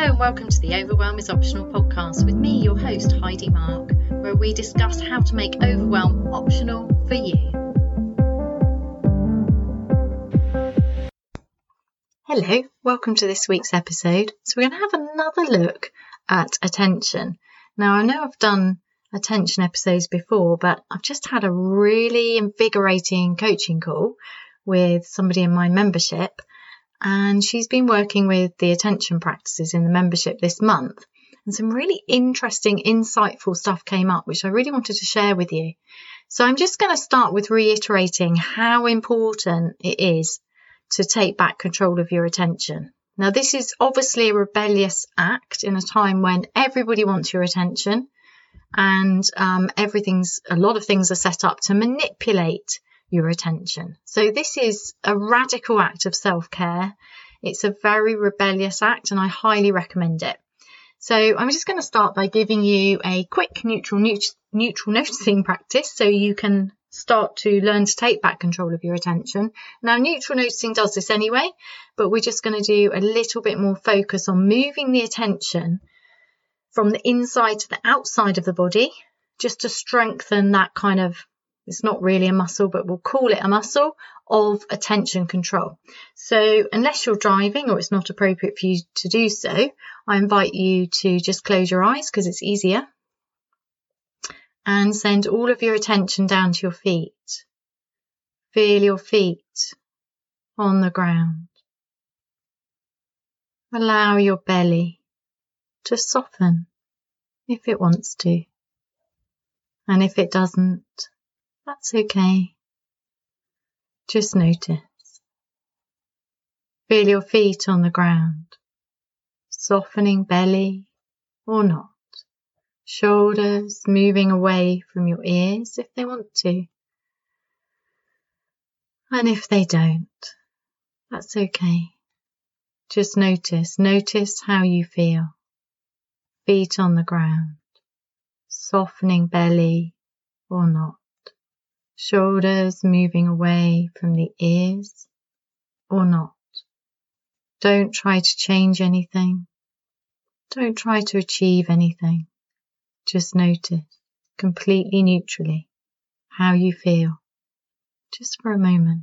Hello and welcome to the Overwhelm is Optional podcast with me, your host, Heidi Mark, where we discuss how to make overwhelm optional for you. Hello, welcome to this week's episode. So we're going to have another look at attention. Now I know I've done attention episodes before, but I've just had a really invigorating coaching call with somebody in my membership. And she's been working with the attention practices in the membership this month. And some really interesting, insightful stuff came up, which I really wanted to share with you. So I'm just going to start with reiterating how important it is to take back control of your attention. Now, this is obviously a rebellious act in a time when everybody wants your attention and a lot of things are set up to manipulate your attention. So this is a radical act of self-care. It's a very rebellious act and I highly recommend it. So I'm just going to start by giving you a quick neutral noticing practice so you can start to learn to take back control of your attention. Now, neutral noticing does this anyway, but we're just going to do a little bit more focus on moving the attention from the inside to the outside of the body, just to strengthen that kind of, it's not really a muscle, but we'll call it a muscle of attention control. So unless you're driving or it's not appropriate for you to do so, I invite you to just close your eyes because it's easier and send all of your attention down to your feet. Feel your feet on the ground. Allow your belly to soften if it wants to. And if it doesn't, that's okay. Just notice. Feel your feet on the ground, softening belly or not. Shoulders moving away from your ears if they want to. And if they don't, that's okay. Just notice. Notice how you feel. Feet on the ground, softening belly or not. Shoulders moving away from the ears or not. Don't try to change anything. Don't try to achieve anything. Just notice completely neutrally how you feel, just for a moment.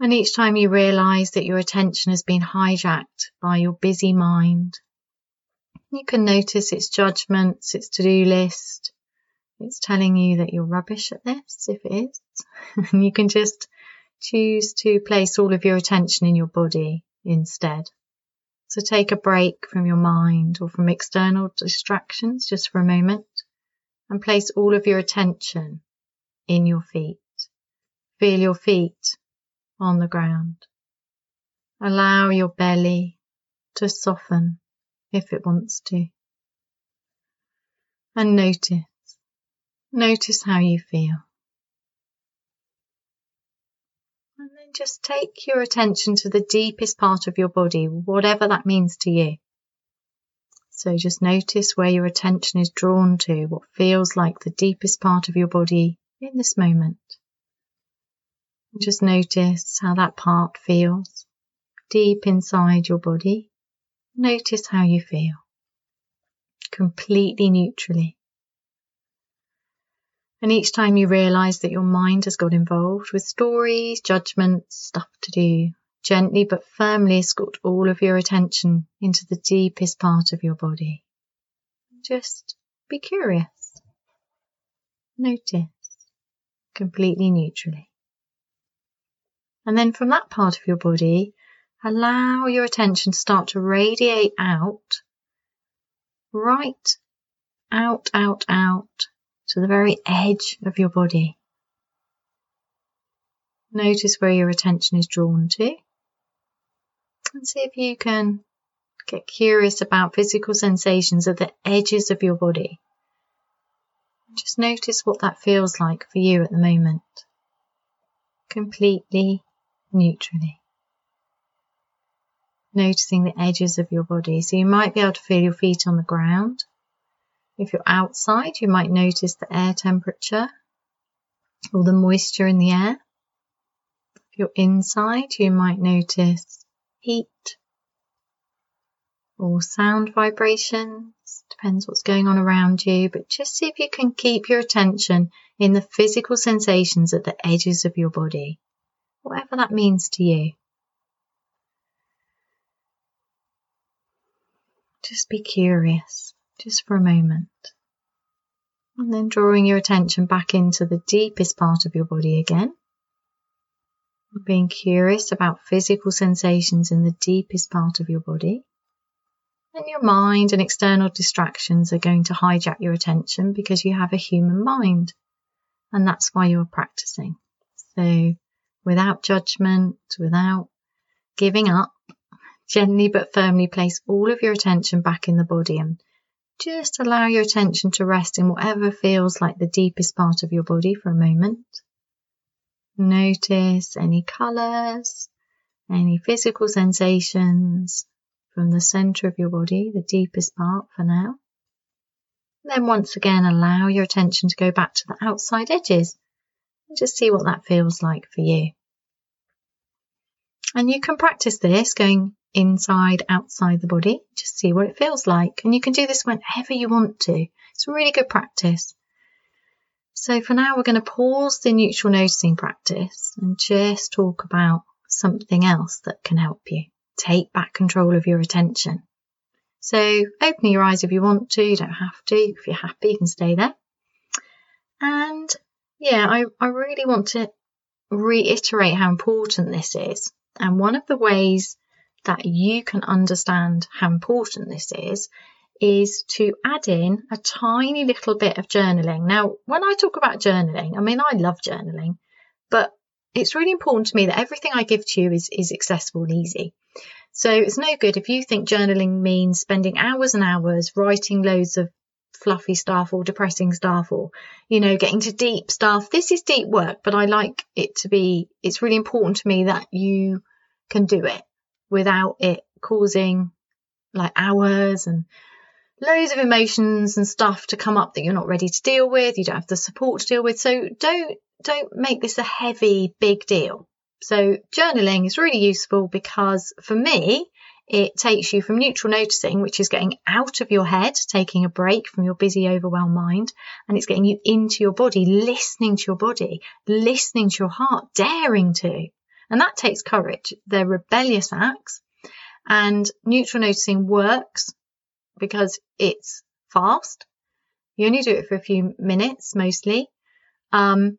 And each time you realise that your attention has been hijacked by your busy mind, you can notice its judgments, its to-do list. It's telling you that you're rubbish at this, if it is. And you can just choose to place all of your attention in your body instead. So take a break from your mind or from external distractions just for a moment and place all of your attention in your feet. Feel your feet on the ground. Allow your belly to soften if it wants to. And notice. Notice how you feel. And then just take your attention to the deepest part of your body, whatever that means to you. So just notice where your attention is drawn to, what feels like the deepest part of your body in this moment. And just notice how that part feels deep inside your body. Notice how you feel completely neutrally. And each time you realise that your mind has got involved with stories, judgments, stuff to do, gently but firmly escort all of your attention into the deepest part of your body. Just be curious. Notice completely neutrally. And then from that part of your body, allow your attention to start to radiate out, right, out. To the very edge of your body. Notice where your attention is drawn to and see if you can get curious about physical sensations at the edges of your body. Just notice what that feels like for you at the moment, completely neutrally. Noticing the edges of your body. So you might be able to feel your feet on the ground. If you're outside, you might notice the air temperature or the moisture in the air. If you're inside, you might notice heat or sound vibrations, depends what's going on around you, but just see if you can keep your attention in the physical sensations at the edges of your body, whatever that means to you. Just be curious, just for a moment. And then drawing your attention back into the deepest part of your body again. Being curious about physical sensations in the deepest part of your body. And your mind and external distractions are going to hijack your attention because you have a human mind. And that's why you're practicing. So without judgment, without giving up, gently but firmly place all of your attention back in the body and just allow your attention to rest in whatever feels like the deepest part of your body for a moment. Notice any colours, any physical sensations from the centre of your body, the deepest part for now. Then once again, allow your attention to go back to the outside edges and just see what that feels like for you. And you can practice this going inside, outside the body, just see what it feels like. And you can do this whenever you want to. It's a really good practice. So for now, we're going to pause the neutral noticing practice and just talk about something else that can help you take back control of your attention. So opening your eyes if you want to, you don't have to. If you're happy, you can stay there. And I really want to reiterate how important this is. And one of the ways that you can understand how important this is to add in a tiny little bit of journaling. Now, when I talk about journaling, I mean, I love journaling, but it's really important to me that everything I give to you is accessible and easy. So it's no good if you think journaling means spending hours and hours writing loads of fluffy stuff or depressing stuff or, getting to deep stuff. This is deep work, but I like it to be, it's really important to me that you can do it without it causing like hours and loads of emotions and stuff to come up that you're not ready to deal with. You don't have the support to deal with. So don't make this a heavy, big deal. So journaling is really useful because for me, it takes you from neutral noticing, which is getting out of your head, taking a break from your busy, overwhelmed mind, and it's getting you into your body, listening to your body, listening to your heart, daring to. And that takes courage. They're rebellious acts. And neutral noticing works because it's fast. You only do it for a few minutes mostly. And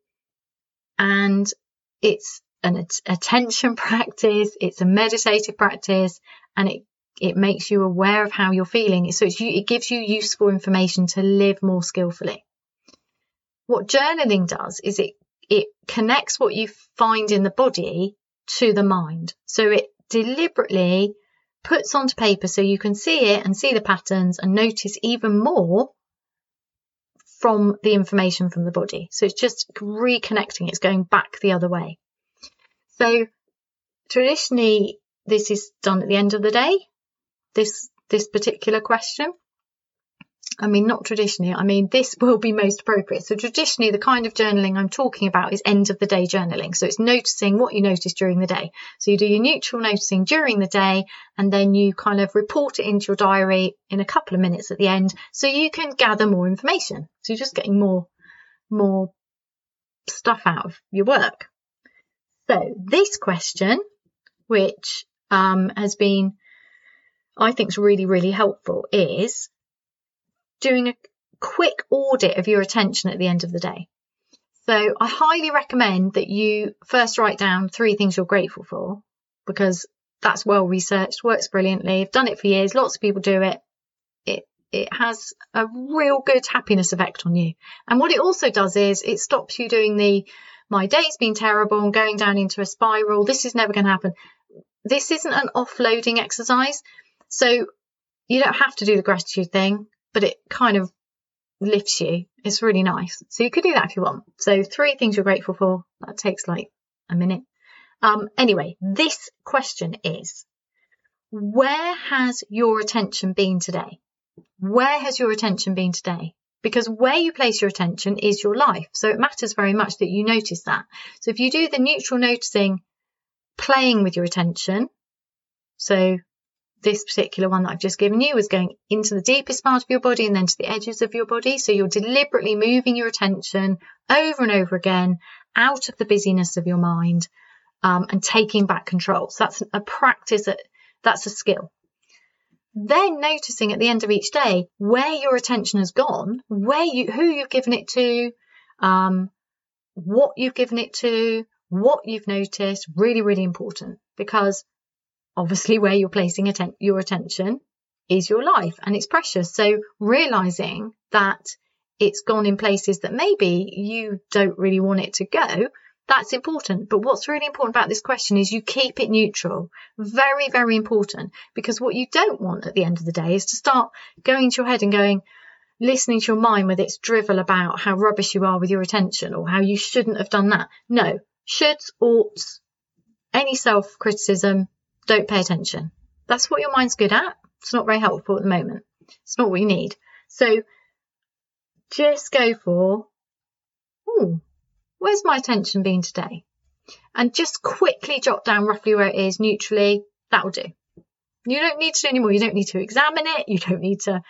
it's an attention practice. It's a meditative practice. And it makes you aware of how you're feeling. So it gives you useful information to live more skillfully. What journaling does is it connects what you find in the body to the mind. So it deliberately puts onto paper so you can see it and see the patterns and notice even more from the information from the body. So it's just reconnecting. It's going back the other way. So traditionally, this is done at the end of the day, this particular question. I mean, not traditionally, I mean, this will be most appropriate. So traditionally, the kind of journaling I'm talking about is end of the day journaling. So it's noticing what you notice during the day. So you do your neutral noticing during the day, and then you kind of report it into your diary in a couple of minutes at the end. So you can gather more information. So you're just getting more stuff out of your work. So this question, which has been, I think, is really, really helpful is doing a quick audit of your attention at the end of the day. So I highly recommend that you first write down 3 things you're grateful for, because that's well researched, works brilliantly. I've done it for years. Lots of people do it. It has a real good happiness effect on you. And what it also does is it stops you doing my day's been terrible and going down into a spiral. This is never going to happen. This isn't an offloading exercise. So you don't have to do the gratitude thing, but it kind of lifts you. It's really nice. So you could do that if you want. So 3 things you're grateful for. That takes like a minute. Anyway, this question is, where has your attention been today? Where has your attention been today? Because where you place your attention is your life. So it matters very much that you notice that. So if you do the neutral noticing, playing with your attention, so this particular one that I've just given you is going into the deepest part of your body and then to the edges of your body. So you're deliberately moving your attention over and over again out of the busyness of your mind and taking back control. So that's a practice, that's a skill. Then noticing at the end of each day where your attention has gone, who you've given it to, what you've given it to, what you've noticed, really, really important, because obviously where you're placing your attention is your life and it's precious. So realizing that it's gone in places that maybe you don't really want it to go, that's important. But what's really important about this question is you keep it neutral. Very, very important, because what you don't want at the end of the day is to start going to your head and listening to your mind with its drivel about how rubbish you are with your attention or how you shouldn't have done that. No, shoulds, oughts, any self-criticism, don't pay attention. That's what your mind's good at. It's not very helpful at the moment. It's not what you need. So just go for, where's my attention been today? And just quickly jot down roughly where it is neutrally. That'll do. You don't need to do any more. You don't need to examine it. You don't need to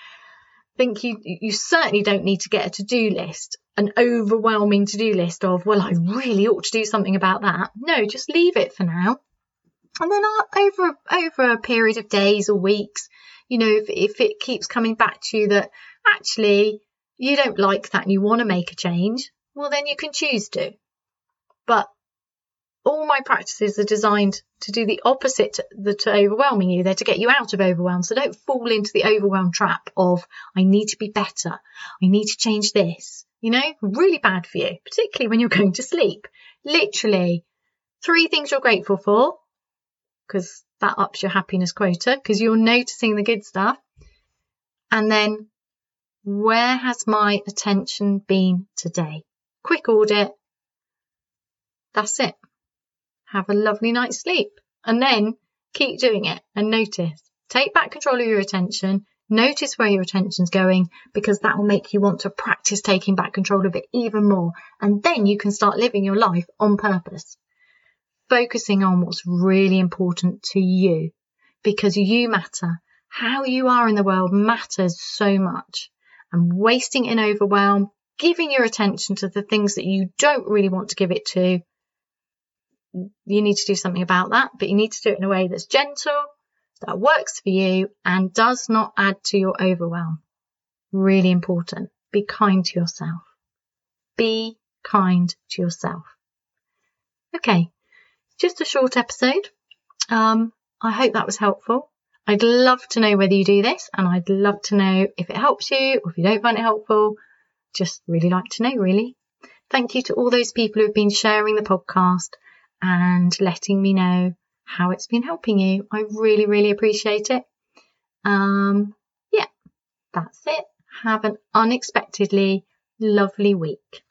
think. You certainly don't need to get a to-do list, an overwhelming to-do list of, well, I really ought to do something about that. No, just leave it for now. And then over a period of days or weeks, if it keeps coming back to you that actually you don't like that and you want to make a change, well, then you can choose to. But all my practices are designed to do the opposite to overwhelming you. They're to get you out of overwhelm. So don't fall into the overwhelm trap of, I need to be better. I need to change this. Really bad for you, particularly when you're going to sleep. Literally, 3 things you're grateful for, because that ups your happiness quota, because you're noticing the good stuff. And then, where has my attention been today? Quick audit. That's it. Have a lovely night's sleep. And then keep doing it and notice. Take back control of your attention. Notice where your attention's going, because that will make you want to practice taking back control of it even more. And then you can start living your life on purpose, focusing on what's really important to you, because you matter. How you are in the world matters so much. And wasting in overwhelm, giving your attention to the things that you don't really want to give it to, you need to do something about that, but you need to do it in a way that's gentle, that works for you, and does not add to your overwhelm. Really important. Be kind to yourself. Be kind to yourself. Okay. Just a short episode. I hope that was helpful. I'd love to know whether you do this, and I'd love to know if it helps you or if you don't find it helpful. Just really like to know, really. Thank you to all those people who have been sharing the podcast and letting me know how it's been helping you. I really, really appreciate it. Yeah, that's it. Have an unexpectedly lovely week.